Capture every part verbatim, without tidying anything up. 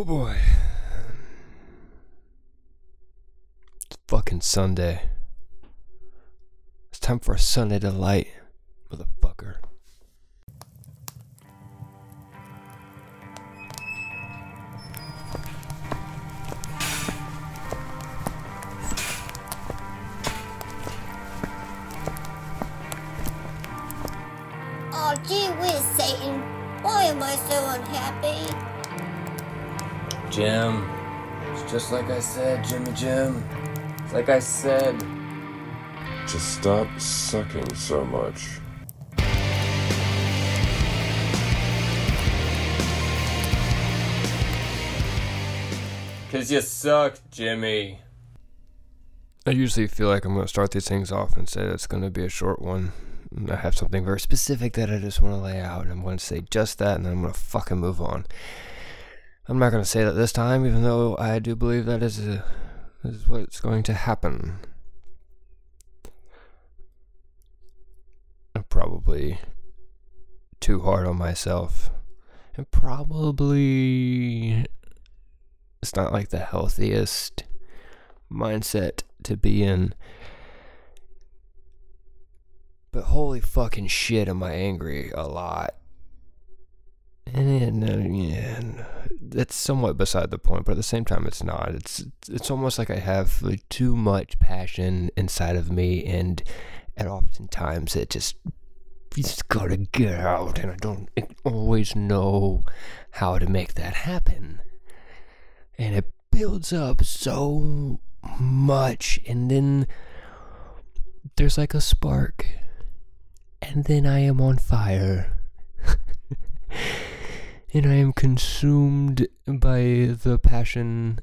Oh boy. It's fucking Sunday. It's time for a Sunday delight, motherfucker. Oh gee whiz, Satan. Why am I so unhappy? Jim, it's just like I said, Jimmy Jim. It's like I said. Just stop sucking so much. Cause you suck, Jimmy. I usually feel like I'm gonna start these things off and say it's gonna be a short one. I have something very specific that I just wanna lay out, and I'm gonna say just that, and then I'm gonna fucking move on. I'm not going to say that this time, even though I do believe that is, a, is what's going to happen. I'm probably too hard on myself. And probably it's not like the healthiest mindset to be in. But holy fucking shit, am I angry a lot. And, uh, yeah, that's somewhat beside the point, but at the same time, it's not. It's it's almost like I have like, too much passion inside of me, and and oftentimes it just it's gotta get out, and I don't always know how to make that happen. And it builds up so much, and then there's like a spark, and then I am on fire. And I am consumed by the passion,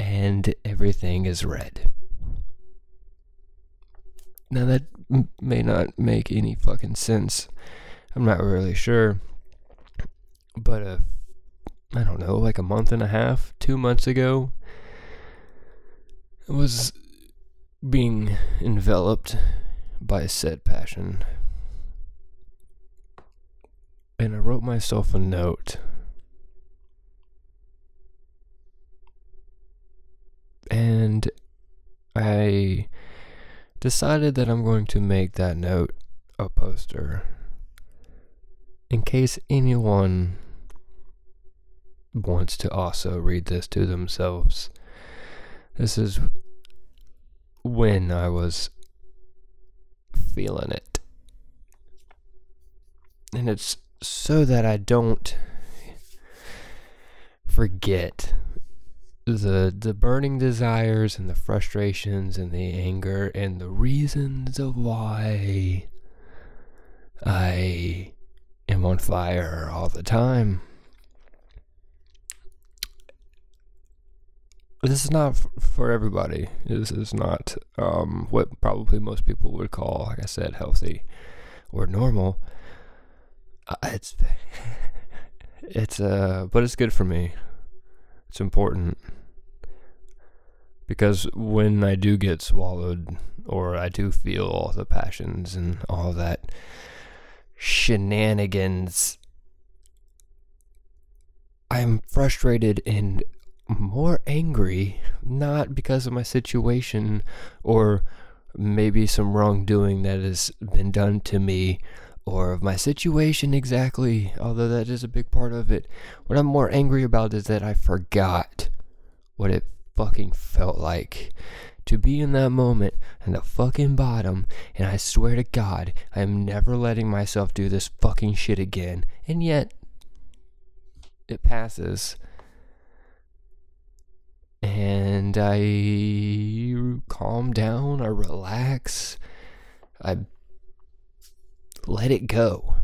and everything is red. Now that m- may not make any fucking sense. I'm not really sure. But, uh, I don't know, like a month and a half, two months ago, I was being enveloped by said passion. And I wrote myself a note. And I decided that I'm going to make that note a poster. In case anyone wants to also read this to themselves. This is when I was feeling it. And it's so that I don't forget the the burning desires and the frustrations and the anger and the reasons of why I am on fire all the time. This is not for everybody. This is not um, what probably most people would call, like I said, healthy or normal. It's, it's, uh, but it's good for me. It's important. Because when I do get swallowed, or I do feel all the passions and all that shenanigans, I'm frustrated and more angry, not because of my situation, or maybe some wrongdoing that has been done to me, or of my situation exactly, although that is a big part of it. What I'm more angry about is that I forgot what it fucking felt like to be in that moment and the fucking bottom, and I swear to God, I am never letting myself do this fucking shit again, and yet it passes, and I calm down, I relax, I let it go.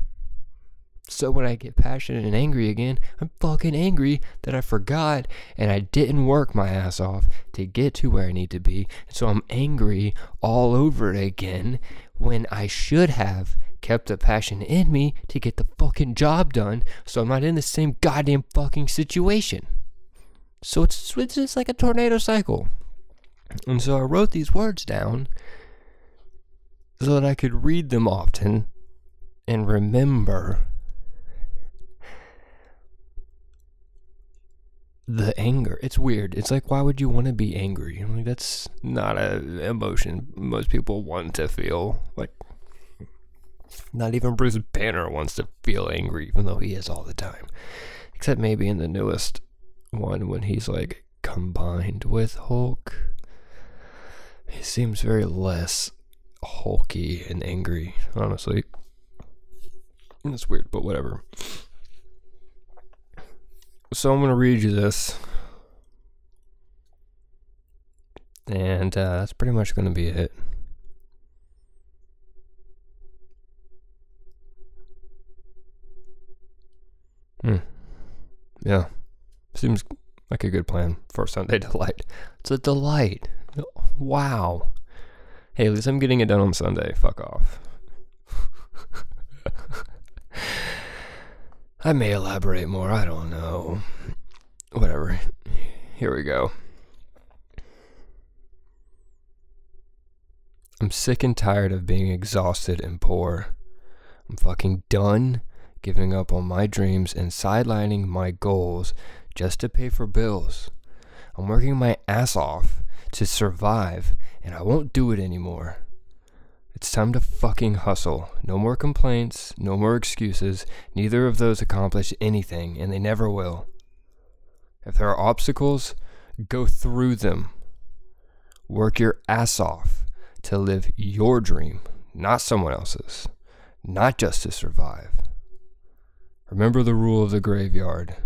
So when I get passionate and angry again, I'm fucking angry that I forgot and I didn't work my ass off to get to where I need to be. So I'm angry all over again when I should have kept the passion in me to get the fucking job done, so I'm not in the same goddamn fucking situation. So it's, it's just like a tornado cycle. And so I wrote these words down so that I could read them often and remember the anger. It's weird. It's like, why would you want to be angry? You know, like, that's not an emotion most people want to feel. Like, not even Bruce Banner wants to feel angry, even though he is all the time. Except maybe in the newest one when he's like combined with Hulk. He seems very less hulky and angry, honestly. It's weird, but whatever. So I'm going to read you this. And uh, that's pretty much going to be it. Hmm. Yeah. Seems like a good plan for Sunday Delight. It's a delight. Wow. Hey, at least I'm getting it done on Sunday. Fuck off. I may elaborate more. I don't know. Whatever. Here we go. I'm sick and tired of being exhausted and poor. I'm fucking done giving up on my dreams and sidelining my goals just to pay for bills. I'm working my ass off to survive, and I won't do it anymore. It's time to fucking hustle. No more complaints, no more excuses. Neither of those accomplish anything, and they never will. If there are obstacles, go through them. Work your ass off to live your dream, not someone else's, not just to survive. Remember the rule of the graveyard.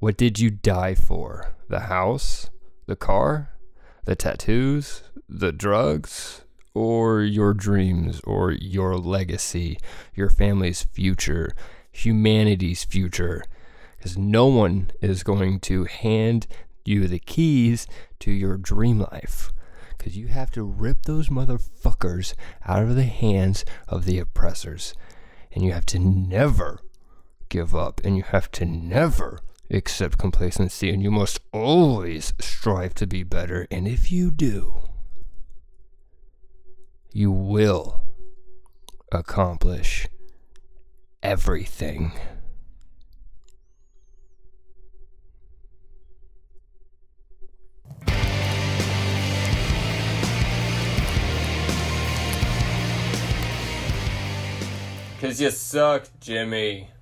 What did you die for? The house? The car? The tattoos, the drugs, or your dreams, or your legacy, your family's future, humanity's future. Because no one is going to hand you the keys to your dream life. Because you have to rip those motherfuckers out of the hands of the oppressors. And you have to never give up. And you have to never accept complacency, and you must always strive to be better. And if you do, you will accomplish everything. Because you suck, Jimmy.